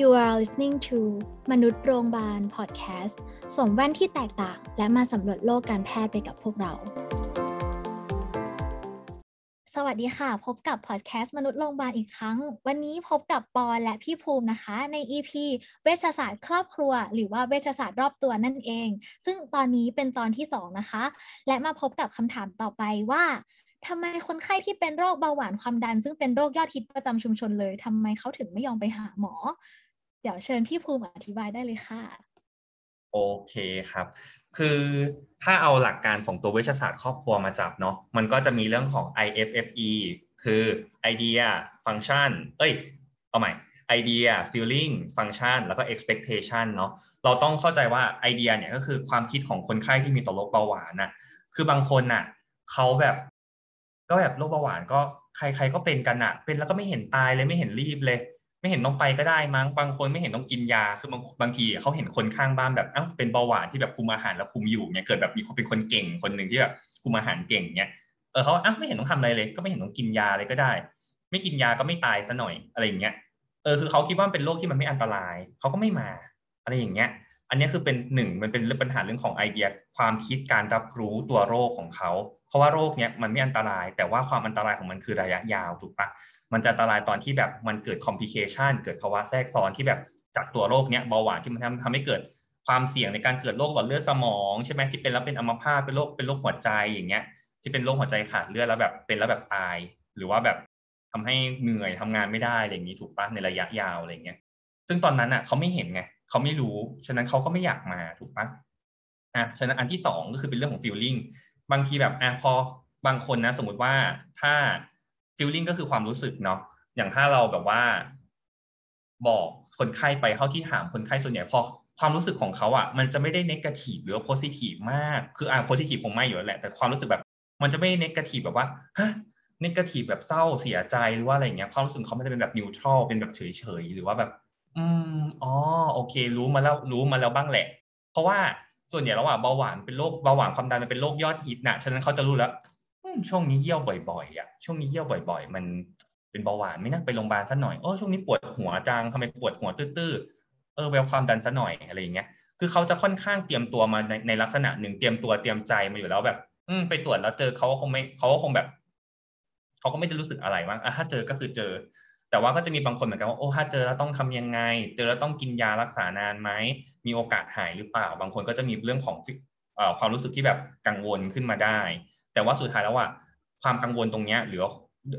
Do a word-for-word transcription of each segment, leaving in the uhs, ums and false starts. You are listening to มนุษย์โรงพยาบาล Podcast สวมแว่นที่แตกต่างและมาสำรวจโลกการแพทย์ไปกับพวกเราสวัสดีค่ะพบกับ Podcast มนุษย์โรงพยาบาลอีกครั้งวันนี้พบกับปอนและพี่ภูมินะคะใน อี พี เวชศาสตร์ครอบครัวหรือว่าเวชศาสตร์รอบตัวนั่นเองซึ่งตอนนี้เป็นตอนที่สองนะคะและมาพบกับคำถามต่อไปว่าทำไมคนไข้ที่เป็นโรคเบาหวานความดันซึ่งเป็นโรคยอดฮิตประจำชุมชนเลยทำไมเขาถึงไม่ยอมไปหาหมอเดี๋ยวเชิญพี่ภูมิอธิบายได้เลยค่ะโอเคครับคือถ้าเอาหลักการของตัวเวชศาสตร์ครอบครัวมาจับเนาะมันก็จะมีเรื่องของ ไอ เอฟ เอฟ อี คือ idea function เอ้ยเอาใหม่ idea feeling function แล้วก็ expectation เนาะเราต้องเข้าใจว่า idea เนี่ยก็คือความคิดของคนไข้ที่มีต่อโรคเบาหวานน่ะคือบางคนน่ะเขาแบบก็แบบโรคเบาหวานก็ใครๆก็เป็นกันน่ะเป็นแล้วก็ไม่เห็นตายเลยไม่เห็นรีบเลยไม่เห็นต้องไปก็ได้มั้งบางคนไม่เห็นต้องกินยาคือบางบางทีเขาเห็นคนข้างบ้านแบบอ้าวเป็นเบาหวานที่แบบคุมอาหารแล้วคุมอยู่เนี่ยเกิดแบบมีคนเป็นคนเก่งคนหนึ่งที่แบบคุมอาหารเก่งเนี่ยเออเขาอ้าวไม่เห็นต้องทำอะไรเลยก็ไม่เห็นต้องกินยาเลยก็ได้ไม่กินยาก็ไม่ตายซะหน่อยอะไรอย่างเงี้ยเออคือเขาคิดว่าเป็นโรคที่มันไม่อันตรายเขาก็ไม่มาอะไรอย่างเงี้ยอันนี้คือเป็นหนึ่งมันเป็นเรื่องปัญหาเรื่องของไอเดียความคิดการรับรู้ตัวโรคของเขาเพราะว่าโรคเนี้ยมันไม่อันตรายแต่ว่าความอันตรายของมันคือระยะยาวถูกปะมันจะอันตรายตอนที่แบบมันเกิดคอมพลิเคชันเกิดภาวะแทรกซ้อนที่แบบจากตัวโรคเนี้ยเบาหวานที่มันทำทำให้เกิดความเสี่ยงในการเกิดโรคหลอดเลือดสมองใช่ไหมที่เป็นแล้วเป็นอัมพาตเป็นโรคเป็นโรคหัวใจอย่างเงี้ยที่เป็นโรคหัวใจขาดเลือดแล้วแบบเป็นแล้วแบบตายหรือว่าแบบทำให้เหนื่อยทำงานไม่ได้อะไรอย่างนี้ถูกปะในระยะยาวอะไรอย่างเงี้ยซึ่งตอนนั้นอ่ะเขาไม่เห็นไงเขาไม่รู้ฉะนั้นเขาก็ไม่อยากมาถูกปะอ่ะฉะนั้นอันที่สองก็คือเป็นเรื่องของฟีลลิ่งบางทีแบบอ่ะพอบางคนนะสมมติว่าถ้าฟีลลิ่งก็คือความรู้สึกเนาะอย่างถ้าเราแบบว่าบอกคนไข้ไปเข้าที่ถามคนไข้ส่วนใหญ่พอความรู้สึกของเขาอ่ะมันจะไม่ได้เนกาทีฟหรือโพซิทีฟมากคืออ่ะโพซิทีฟคงไม่อยู่แล้วแหละแต่ความรู้สึกแบบมันจะไม่เนกาทีฟแบบว่าฮะเนกาทีฟแบบเศร้าเสียใจหรือว่าอะไรอย่างเงี้ยความรู้สึกเขามันจะเป็นแบบนิวทรัลเป็นแบบเฉยๆหรือว่าแบบอืมอ๋อโอเครู้มาแล้วรู้มาแล้วบ้างแหละเพราะว่าส่วนใหญ่แล้วอ่ะเบาหวานเป็นโรคเบาหวานความดันมันเป็นโรคยอดฮิตนะฉะนั้นเขาจะรู้แล้วช่วงนี้เยี่ยวบ่อยๆอ่ะช่วงนี้เยี่ยวบ่อยๆมันเป็นเบาหวานไม่น่าไปโรงพยาบาลซะหน่อยโอ้ช่วงนี้ปวดหัวจังทำไมปวดหัวตื้อๆเออแววความดันซะหน่อยอะไรอย่างเงี้ยคือเขาจะค่อนข้างเตรียมตัวมาในในลักษณะหนึ่งเตรียมตัวเตรียมใจมาอยู่แล้วแบบอืมไปตรวจแล้วเจอเขาก็คงไม่เขาก็คงแบบเขาก็ไม่ได้รู้สึกอะไรมั้งอ่ะถ้าเจอก็คือเจอแต่ว่าก็จะมีบางคนเหมือนกันว่าโอ้ถ้าเจอแล้วต้องทำยังไงเจอแล้วต้องกินยารักษานานไหมมีโอกาสหายหรือเปล่าบางคนก็จะมีเรื่องของเอ่อความรู้สึกที่แบบกังวลขึ้นมาได้แต่ว่าสุดท้ายแล้วอ่ะความกังวลตรงเนี้ยหรื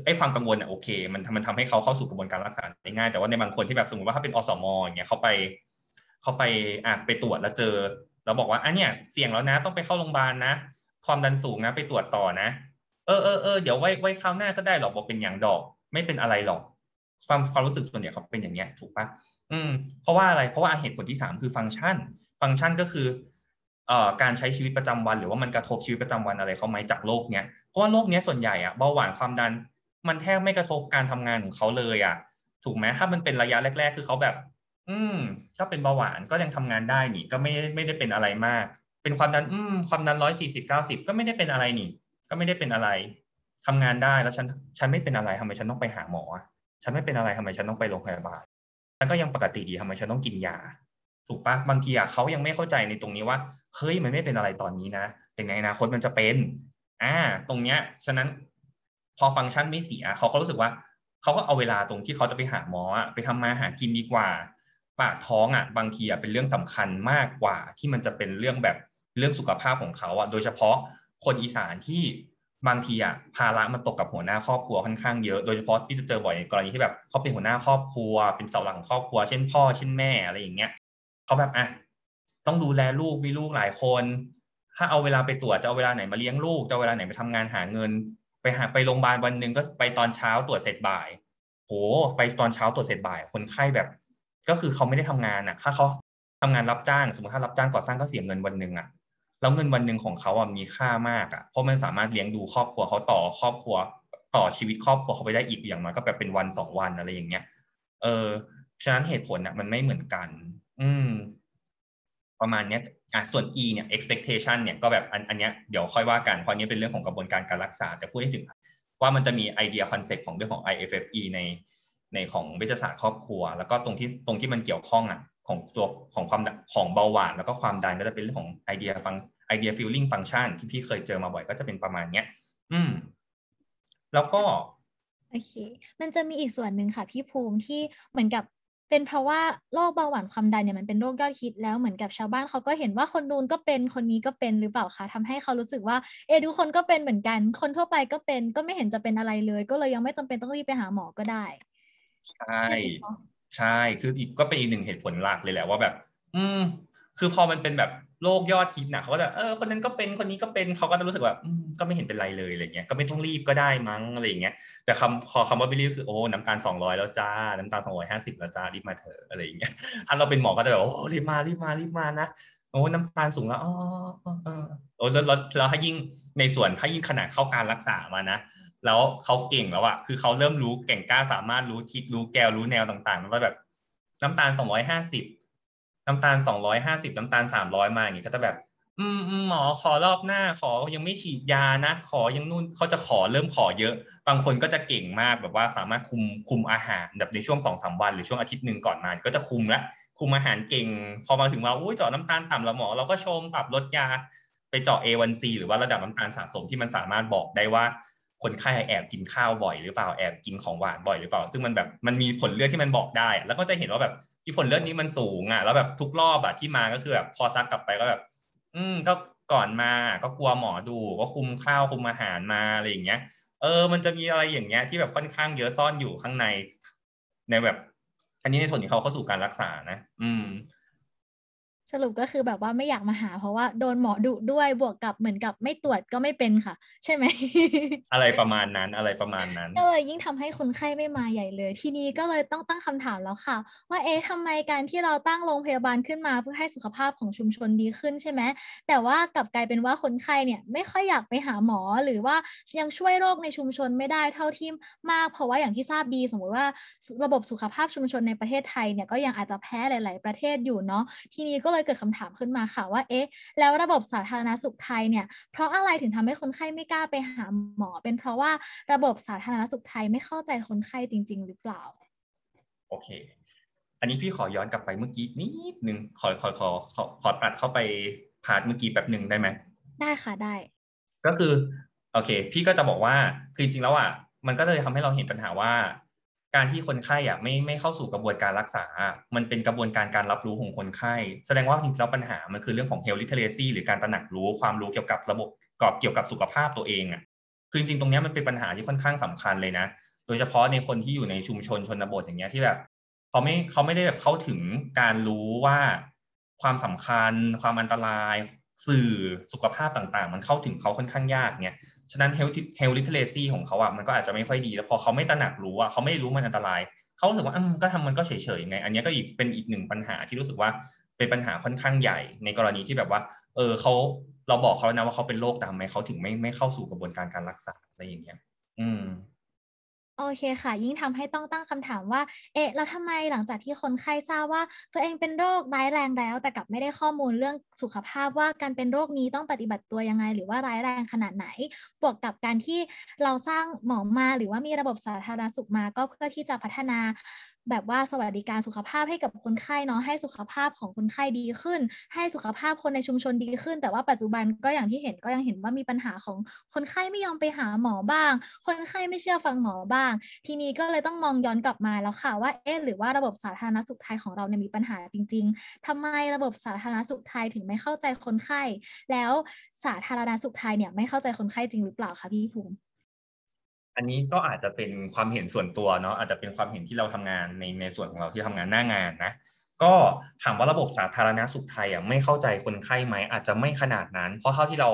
อไอ้ความกังวลอ่ะโอเคมันมันทำให้เขาเข้าสู่กระบวนการรักษาได้ง่ายแต่ว่าในบางคนที่แบบสมมติว่าถ้าเป็นอสม.อย่างเงี้ยเขาไปเขาไปอ่ะไปตรวจแล้วเจอแล้วบอกว่าอ่ะเนี่ยเสี่ยงแล้วนะต้องไปเข้าโรงพยาบาลนะความดันสูงนะไปตรวจต่อนะเออเออเออเดี๋ยวไว้ไว้คราวหน้าก็ได้หรอกบอกเป็นอย่างดอกไม่เป็นอะไรหรอกความความรู้สึกส่วนใหญ่เขาเป็นอย่างเงี้ยถูกปะอืมเพราะว่าอะไรเพราะว่าเหตุผลที่สามคือฟังก์ชันฟังก์ชันก็คือเอ่อการใช้ชีวิตประจำวันหรือว่ามันกระทบชีวิตประจำวันอะไรเขาไหมจากโรคเนี้ยเพราะว่าโรคเนี้ยส่วนใหญ่อ่ะเบาหวานความดันมันแทบไม่กระทบการทำงานของเขาเลยอ่ะถูกไหมถ้ามันเป็นระยะแรกๆคือเขาแบบอืมถ้าเป็นเบาหวานก็ยังทำงานได้นี่ก็ไม่ไม่ได้เป็นอะไรมากเป็นความดันอืมความดันร้อยสี่สิบเก้าสิบก็ไม่ได้เป็นอะไรนี่ก็ไม่ได้เป็นอะไรทำงานได้แล้วฉันฉันไม่เป็นอะไรทำไมฉันต้องไปหาหมอฉันไม่เป็นอะไรทำไมฉันต้องไปโรงพยาบาลฉันก็ยังปกติดีทำไมฉันต้องกินยาถูกปะบางทีอ่ะเขายังไม่เข้าใจในตรงนี้ว่าเฮ้ยมันไม่เป็นอะไรตอนนี้นะแต่ในอนาคตมันจะเป็นอ่าตรงเนี้ยฉะนั้นพอฟังก์ชันไม่เสียเขาก็รู้สึกว่าเขาก็เอาเวลาตรงที่เขาจะไปหาหมอไปทำมาหากินดีกว่าปากท้องอ่ะบางทีอ่ะเป็นเรื่องสำคัญมากกว่าที่มันจะเป็นเรื่องแบบเรื่องสุขภาพของเขาอ่ะโดยเฉพาะคนอีสานที่บางทีอ่ะภาระมันตกกับหัวหน้าครอบครัวค่อนข้างเยอะโดยเฉพาะที่จะเจอบ่อยในกรณีที่แบบเขาเป็นหัวหน้าครอบครัวเป็นเสาหลักของครอบครัวเช่นพ่อเช่นแม่อะไรอย่างเงี้ยเขาแบบอ่ะต้องดูแลลูกมีลูกหลายคนถ้าเอาเวลาไปตรวจจะเอาเวลาไหนมาเลี้ยงลูกจะเอาเวลาไหนไปทำงานหาเงินไปหาไปโรงพยาบาลวันนึงก็ไปตอนเช้าตรวจเสร็จบ่ายโหไปตอนเช้าตรวจเสร็จบ่ายคนไข้แบบก็คือเขาไม่ได้ทำงานอ่ะถ้าเขาทำงานรับจ้างสมมติถ้ารับจ้างก่อสร้างก็เสียเงินวันนึงอ่ะแล้วเงินวันหนึ่งของเขาอ่ะมีค่ามากอ่ะเพราะมันสามารถเลี้ยงดูครอบครัวเขาต่อครอบครัวต่อชีวิตครอบครัวเขาไปได้อีกอย่างน้อยก็แบบเป็นวันสองวันอะไรอย่างเงี้ยเออฉะนั้นเหตุผลอ่ะมันไม่เหมือนกันอืมประมาณเนี้ยอ่ะส่วน E เนี่ย expectation เนี่ยก็แบบอันอันเนี้ยเดี๋ยวค่อยว่ากันเพราะนี้เป็นเรื่องของกระบวนการการรักษาแต่พูดให้ถึงว่ามันจะมีไอเดียคอนเซ็ปต์ของเรื่องของ ไอ เอฟ เอฟ อี ใน ในของเวชศาสตร์ครอบครัวแล้วก็ตรงที่ตรงที่มันเกี่ยวข้องอ่ะของตัวของความของเบาหวานแล้วก็ความดันก็จะเป็นเรื่องของไอเดียฟังไอเดียฟิลลิ่งฟังก์ชันที่พี่เคยเจอมาบ่อยก็จะเป็นประมาณเนี้ยอืมแล้วก็โอเคมันจะมีอีกส่วนหนึ่งค่ะพี่ภูมิที่เหมือนกับเป็นเพราะว่าโรคเบาหวานความดันเนี่ยมันเป็นโรคยอดฮิตแล้วเหมือนกับชาวบ้านเขาก็เห็นว่าคนนู้นก็เป็นคนนี้ก็เป็นหรือเปล่าคะทำให้เขารู้สึกว่าเออทุกคนก็เป็นเหมือนกันคนทั่วไปก็เป็นก็ไม่เห็นจะเป็นอะไรเลยก็เลยยังไม่จำเป็นต้องรีบไปหาหมอก็ได้ใช่ใช่คืออีกก็เป็นอีกหนึ่งเหตุผลหลักเลยแหละว่าแบบอืมคือพอมันเป็นแบบโรคยอดฮิตนะเขาก็จะเออคนนั้นก็เป็นคนนี้ก็เป็นเขาก็จะรู้สึกแบบก็ไม่เห็นเป็นไรเลยอะไรเงี้ยก็ไม่ต้องรีบก็ได้มั้งอะไรอย่างเงี้ยแต่คำพอคำว่าไม่รีบคือโอ้น้ำตาลสองร้อยแล้วจ้าน้ำตาลสองร้อยห้าสิบแล้วจ้ารีบมาเถอะอะไรอย่างเงี้ยอันเราเป็นหมอก็จะแบบโอ้รีบมารีบมารีบมานะโอ้น้ำตาลสูงแล้วอ๋อเออโอ้แล้วแล้วถ้ายิ่งในส่วนถ้ายิ่งขนาดเข้าการรักษามานะแล้วเขาเก่งแล้วอะคือเขาเริ่มรู้เก่งกล้าสามารถรู้ทิศรู้แกวรู้แนวต่างๆแล้วแบบน้ำตาลสองร้อยห้าสิบน้ำตาลสองร้อยห้าสิบน้ำตาลสามร้อยมาอย่างงี้ก็จะแบบอืมหมอขอรอบหน้าขอยังไม่ฉีดยานะขอยังนู่นเขาจะขอเริ่มขอเยอะบางคนก็จะเก่งมากแบบว่าสามารถคุมคุมอาหารแบบในช่วง สองถึงสาม วันหรือช่วงอาทิตย์นึงก่อนมาก็จะคุมละคุมอาหารเก่งพอมาถึงว่าอุ้ยเจาะน้ำตาลต่ำแล้วหมอเราก็ชมปรับลดยาไปเจาะ เอ วัน ซี หรือว่าระดับน้ำตาลสะสมที่มันสามารถบอกได้ว่าคนไข้แอบกินข้าวบ่อยหรือเปล่าแอบกินของหวานบ่อยหรือเปล่าซึ่งมันแบบมันมีผลเลือดที่มันบอกได้แล้วก็จะเห็นว่าแบบที่ผลเลือดนี้มันสูงอ่ะแล้วแบบทุกรอบอ่ะที่มาก็คือแบบพอซักกลับไปก็แบบอืมก็ก่อนมาก็กลัวหมอดูก็คุมข้าวคุมอาหารมาอะไรอย่างเงี้ยเออมันจะมีอะไรอย่างเงี้ยที่แบบค่อนข้างเยอะซ่อนอยู่ข้างในในแบบอันนี้ในส่วนที่เขาเข้าสู่การรักษานะอืมสรุปก็คือแบบว่าไม่อยากมาหาเพราะว่าโดนหมอดุด้วยบวกกับเหมือนกับไม่ตรวจก็ไม่เป็นค่ะใช่ไหม อะไรประมาณนั้นอะไรประมาณนั้นก็เลยยิ่งทำให้คนไข้ไม่มาใหญ่เลยทีนี้ก็เลยต้องตั้งคำถามแล้วค่ะว่าเอ๊ะทำไมการที่เราตั้งโรงพยาบาลขึ้นมาเพื่อให้สุขภาพของชุมชนดีขึ้นใช่ไหมแต่ว่ากลับกลายเป็นว่าคนไข้เนี่ยไม่ค่อยอยากไปหาหมอหรือว่ายังช่วยโรคในชุมชนไม่ได้เท่าที่มากเพราะว่าอย่างที่ทราบดีสมมติว่าระบบสุขภาพชุมชนในประเทศไทยเนี่ยก็ยังอาจจะแพ้หลายๆประเทศอยู่เนาะทีนี้ก็เกิดคำถามขึ้นมาค่ะว่าเอ๊ะแล้วระบบสาธารณสุขไทยเนี่ยเพราะอะไรถึงทำให้คนไข้ไม่กล้าไปหาหมอเป็นเพราะว่าระบบสาธารณสุขไทยไม่เข้าใจคนไข้จริงๆหรือเปล่าโอเคอันนี้พี่ขอย้อนกลับไปเมื่อกี้นิดนึงขอขอขอขอขอตัดเข้าไปพาร์ทเมื่อกี้แป๊บนึงได้ไหมได้ค่ะได้ก็คือโอเคพี่ก็จะบอกว่าคือจริงๆแล้วอ่ะมันก็เลยทำให้เราเห็นปัญหาว่าการที่คนไข้อะไม่ไม่เข้าสู่กระบวนการรักษามันเป็นกระบวนการการรับรู้ของคนไข้แสดงว่าจริงๆแล้วปัญหามันคือเรื่องของ health literacy หรือการตระหนักรู้ความรู้เกี่ยวกับระบบกรอบเกี่ยวกับสุขภาพตัวเองอ่ะคือจริงๆตรงนี้มันเป็นปัญหาที่ค่อนข้างสำคัญเลยนะโดยเฉพาะในคนที่อยู่ในชุมชนชนบทอย่างเงี้ยที่แบบเขาไม่เขาไม่ได้แบบเข้าถึงการรู้ว่าความสำคัญความอันตรายสื่อสุขภาพต่างๆมันเข้าถึงเขาค่อนข้างยากเนี่ยฉะนั้น health health literacy ของเขาอ่ะมันก็อาจจะไม่ค่อยดีแล้วพอเขาไม่ตระหนักรู้อ่ะเขาไม่รู้มันอันตรายเขารู้สึกว่าอืมก็ทำมันก็เฉยๆไงอันนี้ก็อีกเป็นอีกหนึ่งปัญหาที่รู้สึกว่าเป็นปัญหาค่อนข้างใหญ่ในกรณีที่แบบว่าเออเขาเราบอกเขาแล้วนะว่าเขาเป็นโรคแต่ทำไมเขาถึงไม่ไม่เข้าสู่กระบวนการการรักษาอะไรอย่างเงี้ยอืมโอเคค่ะยิ่งทำให้ต้องตั้งคำถามว่าเอ๊ะแล้วทำไมหลังจากที่คนไข้ทราบว่าตัวเองเป็นโรคร้ายแรงแล้วแต่กลับไม่ได้ข้อมูลเรื่องสุขภาพว่าการเป็นโรคนี้ต้องปฏิบัติตัวยังไงหรือว่าร้ายแรงขนาดไหนบวกกับการที่เราสร้างหมอมาหรือว่ามีระบบสาธารณสุขมาก็เพื่อที่จะพัฒนาแบบว่าสวัสดิการสุขภาพให้กับคนไข้เนาะให้สุขภาพของคนไข้ดีขึ้นให้สุขภาพคนในชุมชนดีขึ้นแต่ว่าปัจจุบันก็อย่างที่เห็นก็ยังเห็นว่ามีปัญหาของคนไข้ไม่ยอมไปหาหมอบ้างคนไข้ไม่เชื่อฟังหมอบ้างทีนี้ก็เลยต้องมองย้อนกลับมาแล้วค่ะว่าเอ๊ะหรือว่าระบบสาธารณสุขไทยของเราเนี่ยมีปัญหาจริงๆทำไมระบบสาธารณสุขไทยถึงไม่เข้าใจคนไข้แล้วสาธารณสุขไทยเนี่ยไม่เข้าใจคนไข้จริงหรือเปล่าคะพี่ภูมิอันนี้ก็อาจจะเป็นความเห็นส่วนตัวเนาะอาจจะเป็นความเห็นที่เราทำงานในในส่วนของเราที่ทำงานหน้างานนะก็ถามว่าระบบสาธารณสุขไทยอ่ะไม่เข้าใจคนไข้ไหมอาจจะไม่ขนาดนั้นเพราะเท่าที่เรา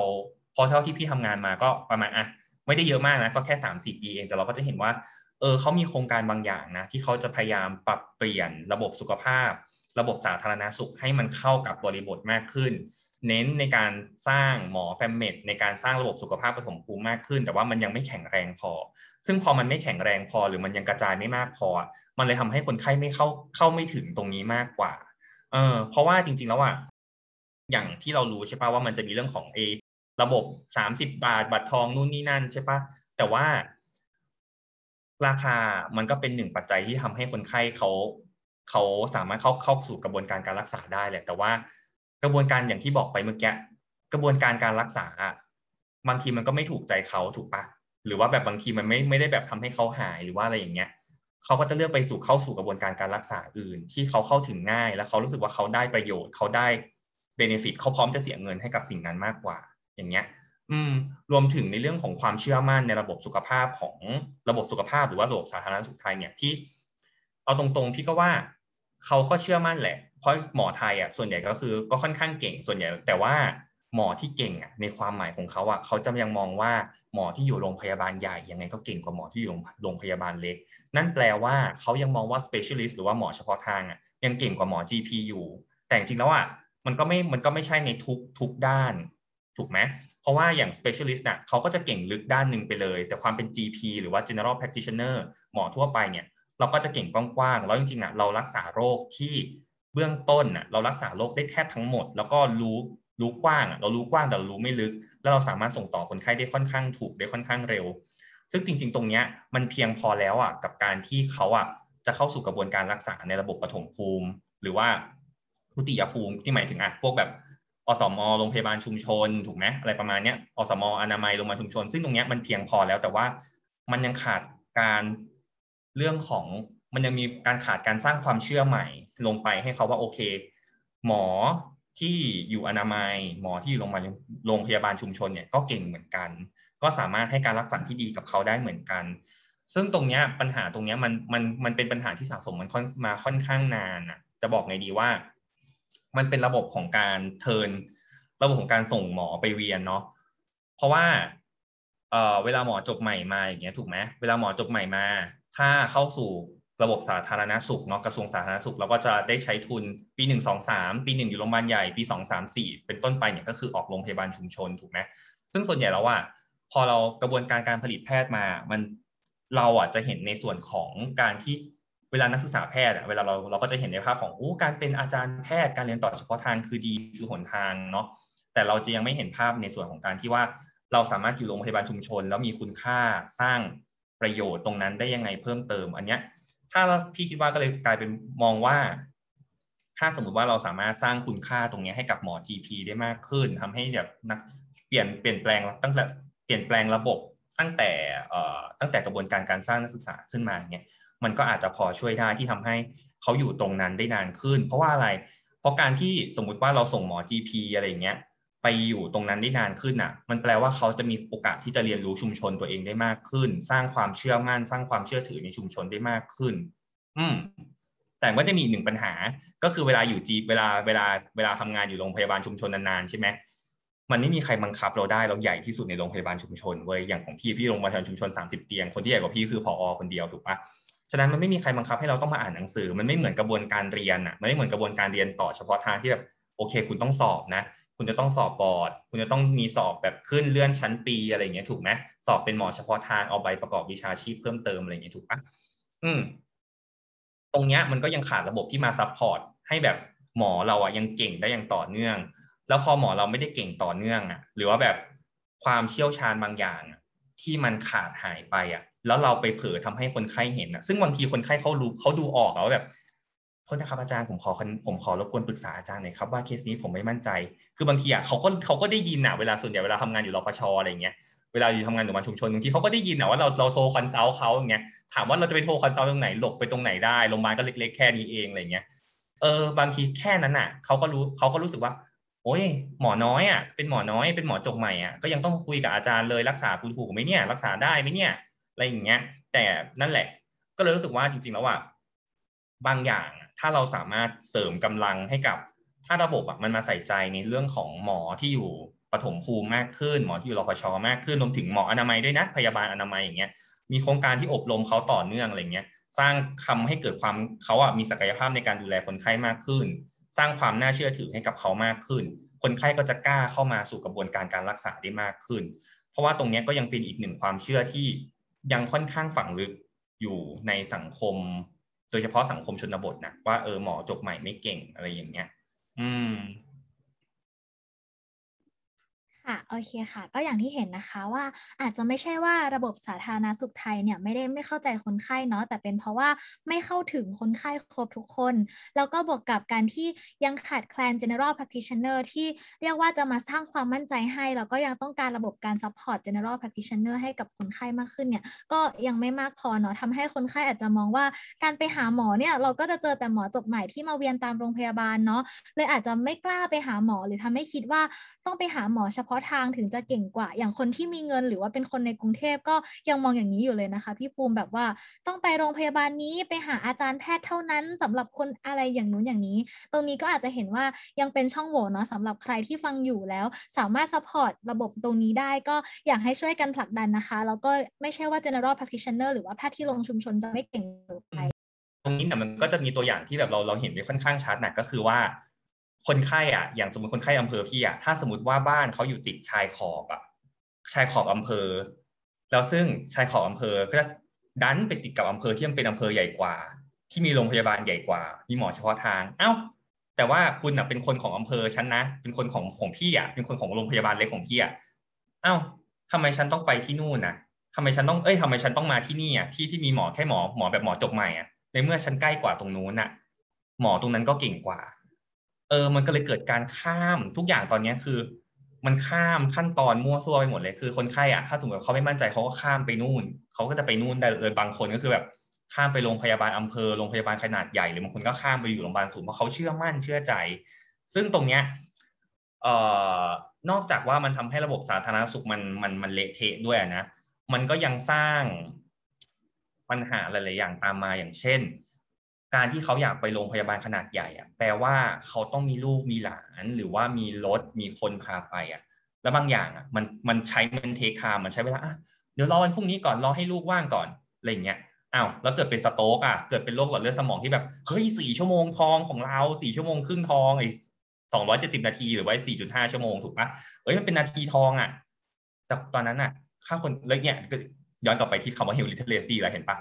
เพราะเท่าที่พี่ทำงานมาก็ประมาณอ่ะไม่ได้เยอะมากนะก็แค่สามสี่ปีเองแต่เราก็จะเห็นว่าเออเขามีโครงการบางอย่างนะที่เขาจะพยายามปรับเปลี่ยนระบบสุขภาพระบบสาธารณสุขให้มันเข้ากับบริบทมากขึ้นเน้นในการสร้างหมอแฟมเมดในการสร้างระบบสุขภาพปฐมภูมิมากขึ้นแต่ว่ามันยังไม่แข็งแรงพอซึ่งพอมันไม่แข็งแรงพอหรือมันยังกระจายไม่มากพอมันเลยทำให้คนไข้ไม่เข้าเข้าไม่ถึงตรงนี้มากกว่าเออเพราะว่าจริงๆแล้วอ่ะอย่างที่เรารู้ใช่ป่ะว่ามันจะมีเรื่องของเอระบบสามสิบบาทบัตรทองนู่นนี่นั่นใช่ป่ะแต่ว่า ราคามันก็เป็นหนึ่งปัจจัยที่ทำให้คนไข้เขาเขาสามารถเข้าเข้าสู่กระบวนการการรักษาได้แหละแต่ว่ากระบวนการอย่างที่บอกไปเมื่อกี้กระบวนการการรักษาบางทีมันก็ไม่ถูกใจเขาถูกปะหรือว่าแบบบางทีมันไม่ไม่ได้แบบทำให้เขาหายหรือว่าอะไรอย่างเงี้ยเขาก็จะเลือกไปสู่เข้าสู่กระบวนการการรักษาอื่นที่เขาเข้าถึงง่ายและเขารู้สึกว่าเขาได้ประโยชน์เขาได้เบเนฟิตเขาพร้อมจะเสียเงินให้กับสิ่งนั้นมากกว่าอย่างเงี้ยอืมรวมถึงในเรื่องของความเชื่อมั่นในระบบสุขภาพของระบบสุขภาพหรือว่าระบบสาธารณสุขไทยเนี่ยที่เอาตรงๆพี่ก็ว่าเขาก็เชื่อมั่นแหละเพราะหมอไทยอ่ะส่วนใหญ่ก็คือก็ค่อนข้างเก่งส่วนใหญ่แต่ว่าหมอที่เก่งอ่ะในความหมายของเขาอ่ะเขาจะยังมองว่าหมอที่อยู่โรงพยาบาลใหญ่ยังไงก็เก่งกว่าหมอที่อยู่โรงพยาบาลเล็กนั่นแปลว่าเขายังมองว่า specialist หรือว่าหมอเฉพาะทางอ่ะยังเก่งกว่าหมอ จี พี อยู่แต่จริงแล้วอ่ะมันก็ไม่มันก็ไม่ใช่ในทุกทุกด้านถูกไหมเพราะว่าอย่าง specialist น่ะเขาก็จะเก่งลึกด้านหนึ่งไปเลยแต่ความเป็น จี พี หรือว่า general practitioner หมอทั่วไปเนี่ยเราก็จะเก่งกว้างๆแล้วจริงๆอ่ะเรารักษาโรคที่เบื้องต้นอ่ะเรารักษาโรคได้แทบทั้งหมดแล้วก็รู้รู้กว้างอ่ะเรารู้กว้างแต่เรารู้ไม่ลึกแล้วเราสามารถส่งต่อคนไข้ได้ค่อนข้างถูกได้ค่อนข้างเร็วซึ่งจริงๆตรงเนี้ยมันเพียงพอแล้วอ่ะกับการที่เขาอ่ะจะเข้าสู่กระบวนการรักษาในระบบปฐมภูมิหรือว่าทุติยภูมิที่หมายถึงอ่ะพวกแบบอสม.โรงพยาบาลชุมชนถูกไหมอะไรประมาณเนี้ยอสม.อนามัยโรงพยาบาลชุมชนซึ่งตรงเนี้ยมันเพียงพอแล้วแต่ว่ามันยังขาดการเรื่องของมันยังมีการขาดการสร้างความเชื่อใหม่ลงไปให้เขาว่าโอเคหมอที่อยู่อนามัยหมอที่อยู่โรงพยาบาลชุมชนเนี่ยก็เก่งเหมือนกันก็สามารถให้การรักษาที่ดีกับเขาได้เหมือนกันซึ่งตรงเนี้ยปัญหาตรงเนี้ยมันมันมันเป็นปัญหาที่สะสมมันมาค่อนข้างนานอ่ะจะบอกไงดีว่ามันเป็นระบบของการเทิร์นระบบของการส่งหมอไปเวียนเนาะเพราะว่าเออเวลาหมอจบใหม่มาอย่างเงี้ยถูกไหมเวลาหมอจบใหม่มาถ้าเข้าสู่ระบบสาธารณสุขเนาะกระทรวงสาธารณสุขเราก็จะได้ใช้ทุนปีหนึ่ง สอง สามปีหนึ่งอยู่โรงพยาบาลใหญ่ปีสอง สาม สี่เป็นต้นไปเนี่ยก็คือออกโรงพยาบาลชุมชนถูกไหมซึ่งส่วนใหญ่แล้วว่าพอเรากระบวนการการผลิตแพทย์มามันเราอ่ะจะเห็นในส่วนของการที่เวลานักศึกษาแพทย์อ่ะเวลาเราเราก็จะเห็นในภาพของอู้การเป็นอาจารย์แพทย์การเรียนต่อเฉพาะทางคือดีคือหนทางเนาะแต่เราจะยังไม่เห็นภาพในส่วนของการที่ว่าเราสามารถอยู่โรงพยาบาลชุมชนแล้วมีคุณค่าสร้างประโยชน์ตรงนั้นได้ยังไงเพิ่มเติมอันเนี้ยถ้าพี่คิดว่าก็เลยกลายเป็นมองว่าถ้าสมมติว่าเราสามารถสร้างคุณค่าตรงนี้ให้กับหมอ จี พี ได้มากขึ้นทำให้แบบนักเปลี่ยนเปลี่ยนแปลงตั้งแต่เปลี่ยนแปลงระบบตั้งแต่เอ่อตั้งแต่กระบวนการการสร้างนักศึกษาขึ้นมาเนี่ยมันก็อาจจะพอช่วยได้ที่ทำให้เขาอยู่ตรงนั้นได้นานขึ้นเพราะว่าอะไรเพราะการที่สมมติว่าเราส่งหมอ จี พี อะไรอย่างเงี้ยไปอยู่ตรงนั้นได้นานขึ้นน่ะมันแปลว่าเขาจะมีโอกาสที่จะเรียนรู้ชุมชนตัวเองได้มากขึ้นสร้างความเชื่อมั่นสร้างความเชื่อถือในชุมชนได้มากขึ้นอืมแต่ก็จะมีหนึ่งปัญหาก็คือเวลาอยู่จีเวลาเวลาเวลาทำงานอยู่โรงพยาบาลชุมชนนานๆใช่ไหมมันไม่มีใครบังคับเราได้เราใหญ่ที่สุดในโรงพยาบาลชุมชนเว้ยอย่างของพี่พี่โรงพยาบาลชุมชนสามสิบเตียงคนที่ใหญ่กว่าพี่คือผอ.คนเดียวถูกปะฉะนั้นมันไม่มีใครบังคับให้เราต้องมาอ่านหนังสือมันไม่เหมือนกระบวนการเรียนน่ะมันไม่เหมือนกระบวนการเรียนต่อเฉพาะทางที่แบบโอเคคุณต้องสอบนะคุณจะต้องสอบบอร์ดคุณจะต้องมีสอบแบบขึ้นเลื่อนชั้นปีอะไรอย่างเงี้ยถูกไหมสอบเป็นหมอเฉพาะทางเอาใบประกอบวิชาชีพเพิ่มเติมอะไรอย่างเงี้ยถูกปะอืมตรงเนี้ยมันก็ยังขาดระบบที่มาซัพพอร์ตให้แบบหมอเราอ่ะยังเก่งได้อย่างต่อเนื่องแล้วพอหมอเราไม่ได้เก่งต่อเนื่องอ่ะหรือว่าแบบความเชี่ยวชาญบางอย่างที่มันขาดหายไปอ่ะแล้วเราไปเผลอทำให้คนไข้เห็นอ่ะซึ่งบางทีคนไข้เขารู้เขาดูออกแล้วแบบโทษนะครับอาจารย์ผมขอผมขอรบกวนปรึกษาอาจารย์หน่อยครับว่าเคสนี้ผมไม่มั่นใจคือบางทีอ่ะเขาก็เขาก็ได้ยินอ่ะเวลาส่วนใหญ่เวลาทำงานอยู่รปช.อะไรเงี้ยเวลาอยู่ทำงานอยู่มาชุมชนบางทีเขาก็ได้ยินอ่ะว่าเราเราโทรคอนซัลท์เขาอย่างเงี้ยถามว่าเราจะไปโทรคอนซัลท์ตรงไหนหลบไปตรงไหนได้โรงพยาบาลก็เล็กๆแค่นี้เองอะไรเงี้ยเออบางทีแค่นั้นอ่ะเขาก็รู้เขาก็รู้สึกว่าโอ้ยหมอน้อยอ่ะเป็นหมอน้อยเป็นหมอจบใหม่อ่ะก็ยังต้องคุยกับอาจารย์เลยรักษาคุณถูกไหมเนี่ยรักษาได้ไหมเนี่ยอะไรอย่างเงี้ยแต่นั่นแหละก็เลยรู้สึกว่าจริงๆแล้วอ่ะบางอย่างถ้าเราสามารถเสริมกำลังให้กับถ้าระบบอ่ะมันมาใส่ใจในเรื่องของหมอที่อยู่ปฐมภูมิมากขึ้นหมอที่อยู่รปช.มากขึ้นรวมถึงหมออนามัยด้วยนะพยาบาลอนามัยอย่างเงี้ยมีโครงการที่อบรมเขาต่อเนื่องอะไรเงี้ยสร้างทำให้เกิดความเขาอ่ะมีศักยภาพในการดูแลคนไข้มากขึ้นสร้างความน่าเชื่อถือให้กับเขามากขึ้นคนไข้ก็จะกล้าเข้ามาสู่กระบวนการการรักษาได้มากขึ้นเพราะว่าตรงนี้ก็ยังเป็นอีกหนึ่งความเชื่อที่ยังค่อนข้างฝังลึกอยู่ในสังคมโดยเฉพาะสังคมชนบทนะว่าเออหมอจบใหม่ไม่เก่งอะไรอย่างเงี้ยอืม ค่ะ โอเคค่ะ ก็อย่างที่เห็นนะคะว่าอาจจะไม่ใช่ว่าระบบสาธารณสุขไทยเนี่ยไม่ได้ไม่เข้าใจคนไข้เนาะ แต่เป็นเพราะว่าไม่เข้าถึงคนไข้ครบทุกคน แล้วก็บวกกับการที่ยังขาดแคลน General Practitioner ที่เรียกว่าจะมาสร้างความมั่นใจให้ แล้วก็ยังต้องการระบบการซัปพอร์ต General Practitioner ให้กับคนไข้มากขึ้นเนี่ย ก็ยังไม่มากพอเนาะ ทำให้คนไข้อาจจะมองว่าการไปหาหมอเนี่ยเราก็จะเจอแต่หมอจบใหม่ที่มาเวียนตามโรงพยาบาลเนาะ เลยอาจจะไม่กล้าไปหาหมอ หรือทำให้คิดว่าต้องไปหาหมอเฉพาะทางถึงจะเก่งกว่า อย่างคนที่มีเงินหรือว่าเป็นคนในกรุงเทพก็ยังมองอย่างนี้อยู่เลยนะคะพี่ภูมิ แบบว่าต้องไปโรงพยาบาลนี้ไปหาอาจารย์แพทย์เท่านั้นสำหรับคนอะไรอย่างนู้นอย่างนี้ ตรงนี้ก็อาจจะเห็นว่ายังเป็นช่องโหว่เนาะสำหรับใครที่ฟังอยู่แล้วสามารถซัพพอร์ตระบบตรงนี้ได้ก็อยากให้ช่วยกันผลักดันนะคะแล้วก็ไม่ใช่ว่า General Practitioner หรือว่าแพทย์ที่ลงชุมชนจะไม่เก่งเกินไปตรงนี้เนี่ยมันก็จะมีตัวอย่างที่แบบเราเราเห็นไว้ค่อนข้างชัดนะก็คือว่าคนไข้อ่ะอย่างสมมติคนไข้อำเภอพี่อ่ะถ้าสมมติว่าบ้านเขาอยู่ติดชายขอบอ่ะชายขอบอำเภอแล้วซึ่งชายขอบอำเภอก็ดันไปติดกับอำเภอที่มันเป็นอำเภอใหญ่กว่าที่มีโรงพยาบาลใหญ่กว่ามีหมอเฉพาะทางเอ้าแต่ว่าคุณอ่ะเป็นคนของอำเภอฉันนะเป็นคนของของพี่อ่ะเป็นคนของโรงพยาบาลเล็กของพี่อ่ะเอ้าทำไมฉันต้องไปที่นู่นนะทำไมฉันต้องเอ้ยทำไมฉันต้องมาที่นี่อ่ะที่ที่มีหมอแค่หมอหมอแบบหมอจบใหม่อ่ะในเมื่อฉันใกล้กว่าตรงนู้นน่ะหมอตรงนั้นก็เก่งกว่าเออมันก็เลยเกิดการข้ามทุกอย่างตอนนี้คือมันข้ามขั้นตอนมั่วซั่วไปหมดเลยคือคนไข้อ่ะถ้าสมมติเขาไม่มั่นใจเขาก็ข้ามไปนู่นเขาก็จะไปนู่นได้เลยบางคนก็คือแบบข้ามไปโรงพยาบาลอำเภอโรงพยาบาลขนาดใหญ่หรือบางคนก็ข้ามไปอยู่โรงพยาบาลศูนย์เพราะเขาเชื่อมั่นเชื่อใจซึ่งตรงเนี้ยเอ่อนอกจากว่ามันทำให้ระบบสาธารณสุขมันมันมันเละเทะด้วยนะมันก็ยังสร้างปัญหาหลายๆอย่างตามมาอย่างเช่นการที่เขาอยากไปโรงพยาบาลขนาดใหญ่อ่ะแปลว่าเขาต้องมีลูกมีหลานหรือว่ามีรถมีคนพาไปอ่ะแล้วบางอย่างอ่ะมันมันใช้มันเทคไทม์มันใช้เวลาอ่ะเดี๋ยวรอวันพรุ่งนี้ก่อนรอให้ลูกว่างก่อนอะไรอย่างเงี้ยอ้าวแล้วเกิดเป็นสโตรกอ่ะเกิดเป็นโรคหลอดเลือดสมองที่แบบเฮ้ยสี่ชั่วโมงทองของเราสี่ชั่วโมงครึ่งทองไอ้สองร้อยเจ็ดสิบนาทีหรือว่าสี่จุดห้าชั่วโมงถูกปะเอ้ยมันเป็นนาทีทองอ่ะแต่ตอนนั้นอ่ะค่าคนแล้วเนี่ยย้อนกลับไปที่คำว่า health literacy แล้วเห็นปะ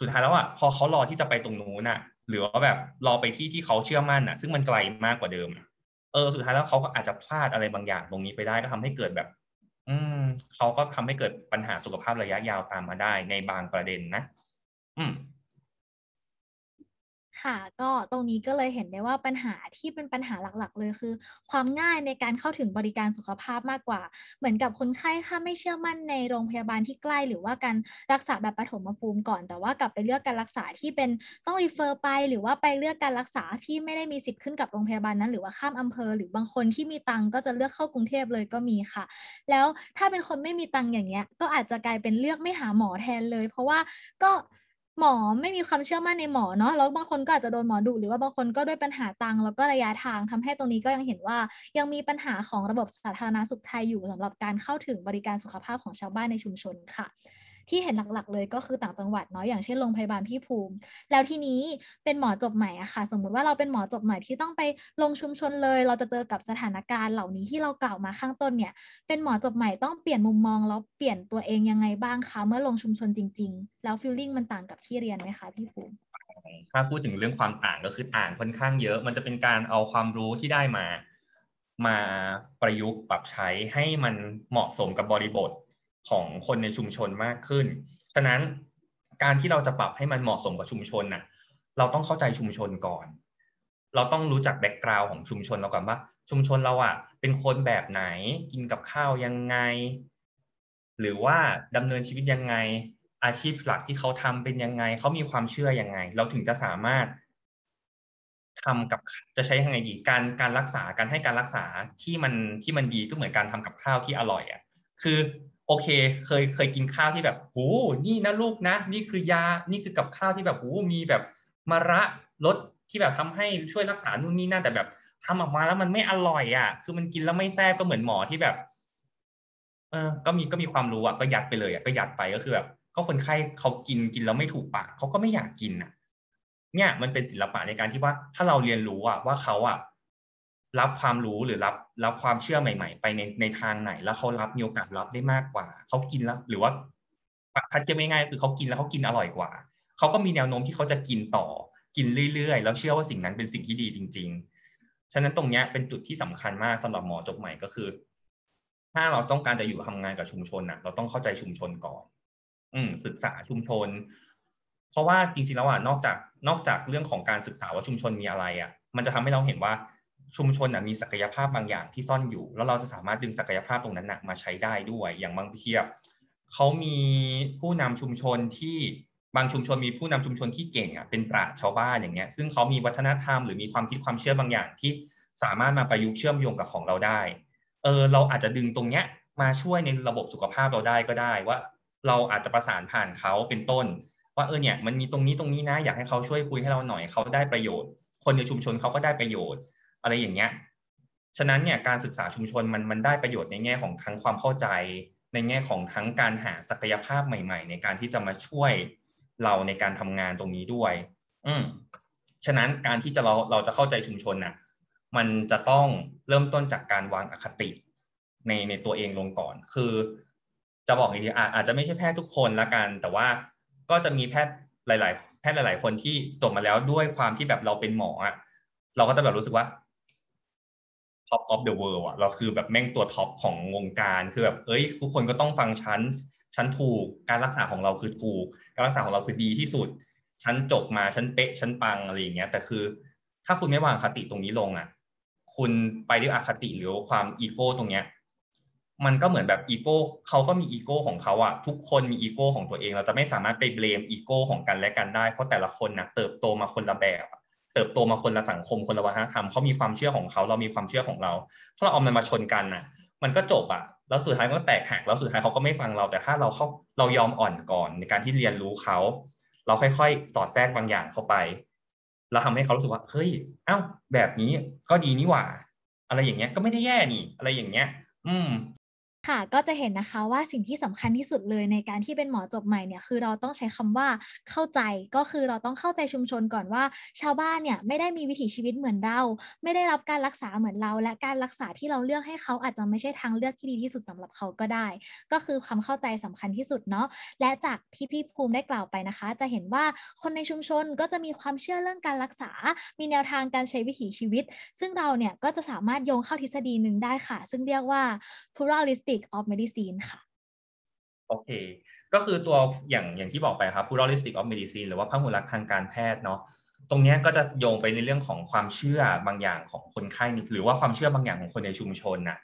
สุดท้ายแล้วอ่ะพอเขารอที่จะไปตรงนู้นน่ะหรือว่าแบบรอไปที่ที่เขาเชื่อมั่นน่ะซึ่งมันไกลมากกว่าเดิมเออสุดท้ายแล้วเขาก็อาจจะพลาดอะไรบางอย่างตรงนี้ไปได้ก็ทำให้เกิดแบบอืมเขาก็ทำให้เกิดปัญหาสุขภาพระยะยาวตามมาได้ในบางประเด็นนะอืมค่ะก็ตรงนี้ก็เลยเห็นได้ว่าปัญหาที่เป็นปัญหาหลักๆเลยคือความง่ายในการเข้าถึงบริการสุขภาพมากกว่าเหมือนกับคนไข้ถ้าไม่เชื่อมั่นในโรงพยาบาลที่ใกล้หรือว่าการรักษาแบบปฐมภูมิก่อนแต่ว่ากลับไปเลือกการรักษาที่เป็นต้องรีเฟอร์ไปหรือว่าไปเลือกการรักษาที่ไม่ได้มีสิทธิ์ขึ้นกับโรงพยาบาลนั้นหรือว่าข้ามอำเภอหรือบางคนที่มีตังก็จะเลือกเข้ากรุงเทพเลยก็มีค่ะแล้วถ้าเป็นคนไม่มีตังอย่างเงี้ยก็อาจจะกลายเป็นเลือกไม่หาหมอแทนเลยเพราะว่าก็หมอไม่มีความเชื่อมั่นในหมอเนาะแล้วบางคนก็อาจจะโดนหมอดุหรือว่าบางคนก็ด้วยปัญหาตังแล้วก็ระยะทางทำให้ตรงนี้ก็ยังเห็นว่ายังมีปัญหาของระบบสาธารณสุขไทยอยู่สำหรับการเข้าถึงบริการสุขภาพของชาวบ้านในชุมชนค่ะที่เห็นหลักๆเลยก็คือต่างจังหวัดเนาะอย่างเช่นโรงพยาบาลพี่ภูมิแล้วทีนี้เป็นหมอจบใหม่อะค่ะสมมติว่าเราเป็นหมอจบใหม่ที่ต้องไปลงชุมชนเลยเราจะเจอกับสถานการณ์เหล่านี้ที่เรากล่าวมาข้างต้นเนี่ยเป็นหมอจบใหม่ต้องเปลี่ยนมุมมองแล้วเปลี่ยนตัวเองยังไงบ้างคะเมื่อลงชุมชนจริงๆแล้วฟีลลิ่งมันต่างกับที่เรียนไหมคะพี่ภูมิถ้าพูดถึงเรื่องความต่างก็คือต่างค่อนข้างเยอะมันจะเป็นการเอาความรู้ที่ได้มามาประยุกต์ปรับใช้ให้มันเหมาะสมกับบริบทของคนในชุมชนมากขึ้นฉะนั้นการที่เราจะปรับให้มันเหมาะสมกับชุมชนน่ะเราต้องเข้าใจชุมชนก่อนเราต้องรู้จักแบ็คกราวด์ของชุมชนเราก่อนว่าชุมชนเราอ่ะเป็นคนแบบไหนกินกับข้าวยังไงหรือว่าดำเนินชีวิตยังไงอาชีพหลักที่เขาทำเป็นยังไงเขามีความเชื่อยังไงเราถึงจะสามารถทำกับจะใช้ยังไงดีการการรักษาการให้การรักษาที่มันที่มันดีก็เหมือนการทำกับข้าวที่อร่อยอ่ะคือโอเคเคยเคยกินข้าวที่แบบโหนี่นะลูกนะนี่คือยานี่คือกับข้าวที่แบบโหมีแบบมะระรสที่แบบทำให้ช่วยรักษานู่นนี่นั่นแต่แบบทำออกมาแล้วมันไม่อร่อยอ่ะคือมันกินแล้วไม่แซ่บก็เหมือนหมอที่แบบเออก็มีก็มีความรู้อ่ะก็ยัดไปเลยอ่ะก็ยัดไปก็คือแบบก็คนไข้เขากินกินแล้วไม่ถูกปากเขาก็ไม่อยากกินอ่ะเนี่ยมันเป็นศิลปะในการที่ว่าถ้าเราเรียนรู้อ่ะว่าเขาอ่ะรับความรู้หรือรับรับความเชื่อใหม่ๆไปในในทางไหนแล้วเขารับมีโอกาสรับได้มากกว่าเขากินแล้วหรือว่าถ้าเทียบง่ายๆคือเขากินแล้วเขากินอร่อยกว่าเขาก็มีแนวโน้มที่เขาจะกินต่อกินเรื่อยๆแล้วเชื่อว่าสิ่งนั้นเป็นสิ่งที่ดีจริงๆฉะนั้นตรงเนี้ยเป็นจุดที่สำคัญมากสำหรับหมอจบใหม่ก็คือ ถ้าเราต้องการจะอยู่ทำงานกับชุมชนนะเราต้องเข้าใจชุมชนก่อนอืมศึกษาชุมชนเพราะว่าจริงๆแล้วอ่ะนอกจากนอกจากเรื่องของการศึกษาว่าชุมชนมีอะไรอ่ะมันจะทำให้เราเห็นว่าชุมชนนะมีศักยภาพบางอย่างที่ซ่อนอยู่แล้วเราจะสามารถดึงศักยภาพตรงนั้นนะมาใช้ได้ด้วยอย่างบางทีเขามีผู้นำชุมชนที่บางชุมชนมีผู้นำชุมชนที่เก่งอ่ะเป็นปราชญ์ชาวบ้านอย่างเงี้ยซึ่งเขามีวัฒนธรรมหรือมีความคิดความเชื่อบางอย่างที่สามารถมาประยุกต์เชื่อมโยงกับของเราได้เออเราอาจจะดึงตรงเนี้ยมาช่วยในระบบสุขภาพเราได้ก็ได้ว่าเราอาจจะประสานผ่านเขาเป็นต้นว่าเออเนี่ยมันมีตรงนี้ตรงนี้นะอยากให้เขาช่วยคุยให้เราหน่อยเขาได้ประโยชน์คนในชุมชนเขาก็ได้ประโยชน์อะไรอย่างเงี้ยฉะนั้นเนี่ยการศึกษาชุมชนมันมันได้ประโยชน์ในแง่ของทั้งความเข้าใจในแง่ของทั้งการหาศักยภาพใหม่ๆในการที่จะมาช่วยเราในการทำงานตรงนี้ด้วยอืมฉะนั้นการที่จะเราเราจะเข้าใจชุมชนน่ะมันจะต้องเริ่มต้นจากการวางอคติในในตัวเองลงก่อนคือจะบอกอีกทีอาจจะไม่ใช่แพทย์ทุกคนละกันแต่ว่าก็จะมีแพทย์หลายๆแพทย์หลายๆคนที่จบมาแล้วด้วยความที่แบบเราเป็นหมออ่ะเราก็จะแบบรู้สึกว่า top of the world อ่ะเราคือแบบแม่งตัวท็อปของวงการคือแบบเอ้ยทุกคนก็ต้องฟังฉันฉันถูกการรักษาของเราคือถูกการรักษาของเราคือดีที่สุดฉันจบมาฉันเป๊ะฉันปังอะไรอย่างเงี้ยแต่คือถ้าคุณไม่วางอคติตรงนี้ลงอ่ะคุณไปด้วยอคติหรือความอีโก้ตรงเนี้ยมันก็เหมือนแบบอีโก้เขาก็มีอีโก้ของเขาอ่ะทุกคนมีอีโก้ของตัวเองเราจะไม่สามารถไปเบลมอีโก้ของกันและกันได้เพราะแต่ละคนนะเติบโตมาคนละแบบเติบโตมาคนละสังคมคนละวัฒนธรรมเขามีความเชื่อของเขาเรามีความเชื่อของเราถ้าเราเอามันมาชนกันน่ะมันก็จบอ่ะแล้วสุดท้ายมันก็แตกหักแล้วสุดท้ายเขาก็ไม่ฟังเราแต่ถ้าเราเขาเรายอมอ่อนก่อนในการที่เรียนรู้เขาเราค่อยๆสอดแทรกบางอย่างเข้าไปแล้วทำให้เขารู้สึกว่าเฮ้ยเอ้าแบบนี้ก็ดีนี่หว่าอะไรอย่างเงี้ยก็ไม่ได้แย่นี่อะไรอย่างเงี้ยอืมค่ะก็จะเห็นนะคะว่าสิ่งที่สำคัญที่สุดเลยในการที่เป็นหมอจบใหม่เนี่ยคือเราต้องใช้คำว่าเข้าใจก็คือเราต้องเข้าใจชุมชนก่อนว่าชาวบ้านเนี่ยไม่ได้มีวิถีชีวิตเหมือนเราไม่ได้รับการรักษาเหมือนเราและการรักษาที่เราเลือกให้เขาอาจจะไม่ใช่ทางเลือกที่ดีที่สุดสำหรับเขาก็ได้ก็คือความเข้าใจสำคัญที่สุดเนาะและจากที่พี่ภูมิได้กล่าวไปนะคะจะเห็นว่าคนในชุมชนก็จะมีความเชื่อเรื่องการรักษามีแนวทางการใช้วิถีชีวิตซึ่งเราเนี่ยก็จะสามารถโยงเข้าทฤษฎีหนึ่งได้ค่ะซึ่งเรียกว่า pluralistic of medicine ค่ะโอเคก็คือตัวอย่างอย่างที่บอกไปครับ pluralistic of medicine หรือว่าพหุลักษณ์ทางการแพทย์เนาะตรงนี้ก็จะโยงไปในเรื่องของความเชื่อบางอย่างของคนไข้หรือว่าความเชื่อบางอย่างของคนในชุมชนนะ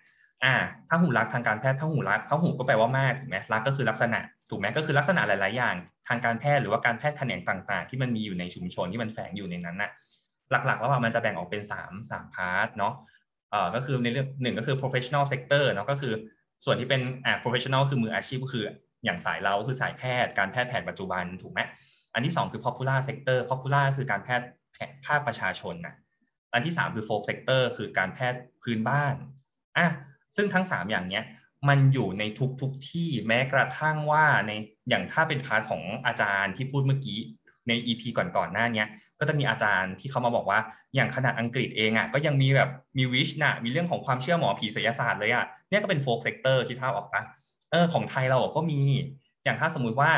อ่าพหุลักษณ์ทางการแพทย์พหุลักษณ์พหุก็แปลว่ามากถูกไหมลักษณ์ก็คือลักษณะถูกไหมก็คือลักษณะหลายๆอย่างทางการแพทย์หรือว่าการแพทย์แขนงต่างๆที่มันมีอยู่ในชุมชนที่มันแฝงอยู่ในนั้นนะหลักๆแล้วมันจะแบ่งออกเป็นสาม สามพาร์ทเนาะเอ่อก็คือในเรื่องหนึ่งก็คือ professional sector เนาะก็คือส่วนที่เป็นอ่า professional คือมืออาชีพก็คืออย่างสายเราคือสายแพทย์การแพทย์แผนปัจจุบันถูกไหมอันที่สองคือ popular sector popular คือการแพทย์แผนภาคประชาชนนะอันที่สามคือ folk sector คือการแพทย์พื้นบ้านอ่ะซึ่งทั้งสามอย่างเนี้ยมันอยู่ในทุกทุกที่แม้กระทั่งว่าในอย่างถ้าเป็นพาร์ทของอาจารย์ที่พูดเมื่อกี้ใน อี พี ก่อนๆหน้านี้ก็จะมีอาจารย์ที่เขามาบอกว่าอย่างขนาดอังกฤษเองอ่ะก็ยังมีแบบมีวิชนะมีเรื่องของความเชื่อหมอผีไสยศาสตร์เลยอ่ะเนี่ยก็เป็นโฟล์คเซกเตอร์ที่ท้าออกนะเออของไทยเราก็มีอย่างถ้าสมมุติว่า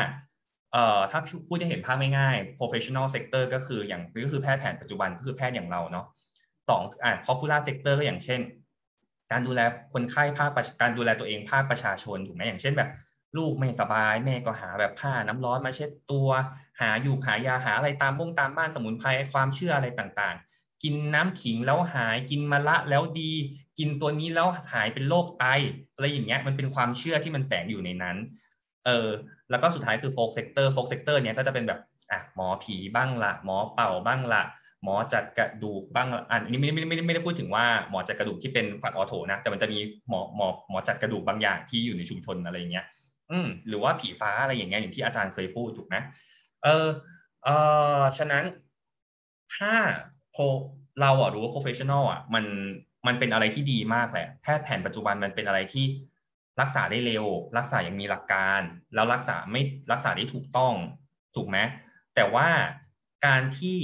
เอ่อถ้าพูดจะเห็นภาพง่ายๆ professional sector ก็คืออย่างก็คือแพทย์แผนปัจจุบันก็คือแพทย์อย่างเราเนาะสองอ่ะ popular sector ก็อย่างเช่นการดูแลคนไข้ภาคการดูแลตัวเองภาคประชาชนถูกไหมอย่างเช่นแบบลูกไม่สบายแม่ก็หาแบบผ้าน้ำร้อนมาเช็ดตัวหาอยู่หายาหาอะไรตามบ้งตามบ้านสมุนไพรความเชื่ออะไรต่างๆกินน้ำขิงแล้วหายกินมะละแล้วดีกินตัวนี้แล้วหายเป็นโรคไตอะไรอย่างเงี้ยมันเป็นความเชื่อที่มันแฝงอยู่ในนั้นเออแล้วก็สุดท้ายคือโฟล์คเซกเตอร์โฟล์คเซกเตอร์เนี้ยก็จะเป็นแบบอ่ะหมอผีบ้างละหมอเป่าบ้างละหมอจัดกระดูกบ้างละอันนี้ไม่ไม่ไม่ได้พูดถึงว่าหมอจัดกระดูกที่เป็นฝักออโถนะแต่มันจะมีหมอหมอหมอจัดกระดูกบางอย่างที่อยู่ในชุมชนอะไรอย่างเงี้ยอืมหรือว่าผีฟ้าอะไรอย่างเงี้ยอย่างที่อาจารย์เคยพูดถูกไหมเออเออฉะนั้นถ้าเราอะรู้ว่า professional อะมันมันเป็นอะไรที่ดีมากแหละแพทย์แผนปัจจุบันมันเป็นอะไรที่รักษาได้เร็วรักษาอย่างมีหลักการแล้วรักษาไม่รักษาได้ถูกต้องถูกไหมแต่ว่าการที่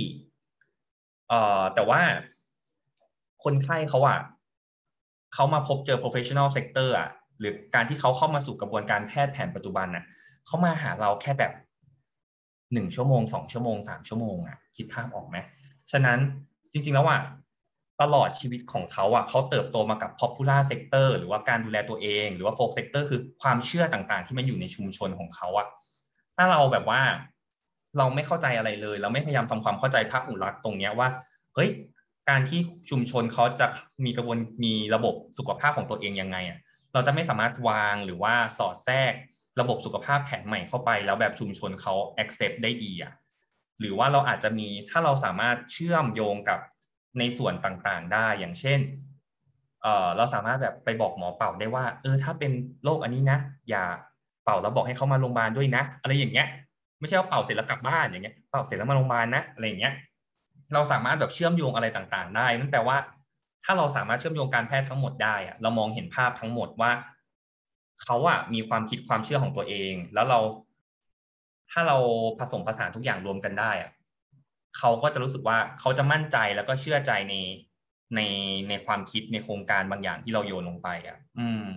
เออแต่ว่าคนไข้เขาอะเขามาพบเจอ professional sector อะหรือการที่เขาเข้ามาสู่กระบวนการแพทย์แผนปัจจุบันน่ะเขามาหาเราแค่แบบหนึ่งชั่วโมงสองชั่วโมงสามชั่วโมงอ่ะคิดภาพออกไหมฉะนั้นจริงๆแล้วอ่ะ ตลอดชีวิตของเขาอ่ะเขาเติบโตมากับ popular sector หรือว่าการดูแลตัวเองหรือว่า folk sector คือความเชื่อต่างๆที่มันอยู่ในชุมชนของเขาอ่ะถ้าเราแบบว่าเราไม่เข้าใจอะไรเลยเราไม่พยายามทำความเข้าใจพหุรัฐตรงเนี้ยว่าเฮ้ยการที่ชุมชนเขาจะมีกระบวนมีระบบสุขภาพของตัวเองยังไงอ่ะเราจะไม่สามารถวางหรือว่าสอดแทรกระบบสุขภาพแผนใหม่เข้าไปแล้วแบบชุมชนเขา accept ได้ดีอ่ะหรือว่าเราอาจจะมีถ้าเราสามารถเชื่อมโยงกับในส่วนต่างๆได้อย่างเช่นเอ่อเราสามารถแบบไปบอกหมอเป่าได้ว่าเออถ้าเป็นโรคอันนี้นะอย่าเป่าแล้วบอกให้เขามาโรงพยาบาลด้วยนะอะไรอย่างเงี้ยไม่ใช่ว่าเป่าเสร็จแล้วกลับบ้านอย่างเงี้ยเป่าเสร็จแล้วมาโรงพยาบาลนะอะไรอย่างเงี้ยเราสามารถแบบเชื่อมโยงอะไรต่างๆได้นั่นแปลว่าถ้าเราสามารถเชื่อมโยงการแพทย์ทั้งหมดได้อะเรามองเห็นภาพทั้งหมดว่าเขาอะมีความคิดความเชื่อของตัวเองแล้วเราถ้าเราผสมผสานทุกอย่างรวมกันได้อะเขาก็จะรู้สึกว่าเขาจะมั่นใจแล้วก็เชื่อใจในในในความคิดในโครงการบางอย่างที่เราโยนลงไปอ่ะอืม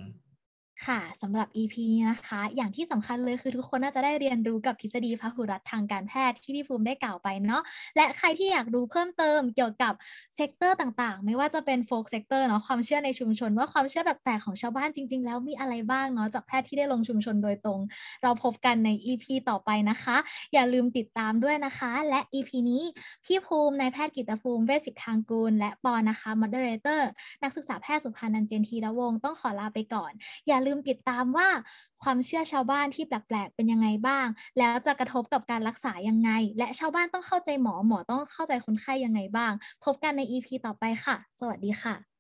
ค่ะสำหรับ อี พี นี้นะคะอย่างที่สำคัญเลยคือทุกคนน่าจะได้เรียนรู้กับทฤษฎีพหุรัฐทางการแพทย์ที่พี่ภูมิได้กล่าวไปเนาะและใครที่อยากดูเพิ่มเติมเกี่ยวกับเซกเตอร์ต่างๆไม่ว่าจะเป็นโฟล์คเซกเตอร์เนาะความเชื่อในชุมชนว่าความเชื่อแปลกๆของชาวบ้านจริงๆแล้วมีอะไรบ้างเนาะจากแพทย์ที่ได้ลงชุมชนโดยตรงเราพบกันใน อี พี ต่อไปนะคะอย่าลืมติดตามด้วยนะคะและ อี พี นี้พี่ภูมินายแพทย์กิตตภูมิเวชสิทธางกูลและปอนะคะมอดเรเตอร์นักศึกษาแพทย์สุภานันท์เจนธีรวงศ์ต้องขอลาไปก่อนอย่าลืมติดตามว่าความเชื่อชาวบ้านที่แปลกๆเป็นยังไงบ้างแล้วจะกระทบกับการรักษายังไงและชาวบ้านต้องเข้าใจหมอหมอต้องเข้าใจคนไข้ยังไงบ้างพบกันใน อี พี ต่อไปค่ะสวัสดีค่ะ